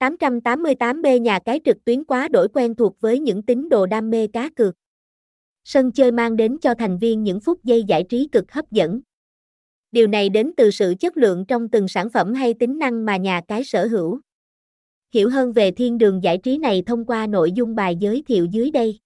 888B nhà cái trực tuyến quá đổi quen thuộc với những tín đồ đam mê cá cược. Sân chơi mang đến cho thành viên những phút giây giải trí cực hấp dẫn. Điều này đến từ sự chất lượng trong từng sản phẩm hay tính năng mà nhà cái sở hữu. Hiểu hơn về thiên đường giải trí này thông qua nội dung bài giới thiệu dưới đây.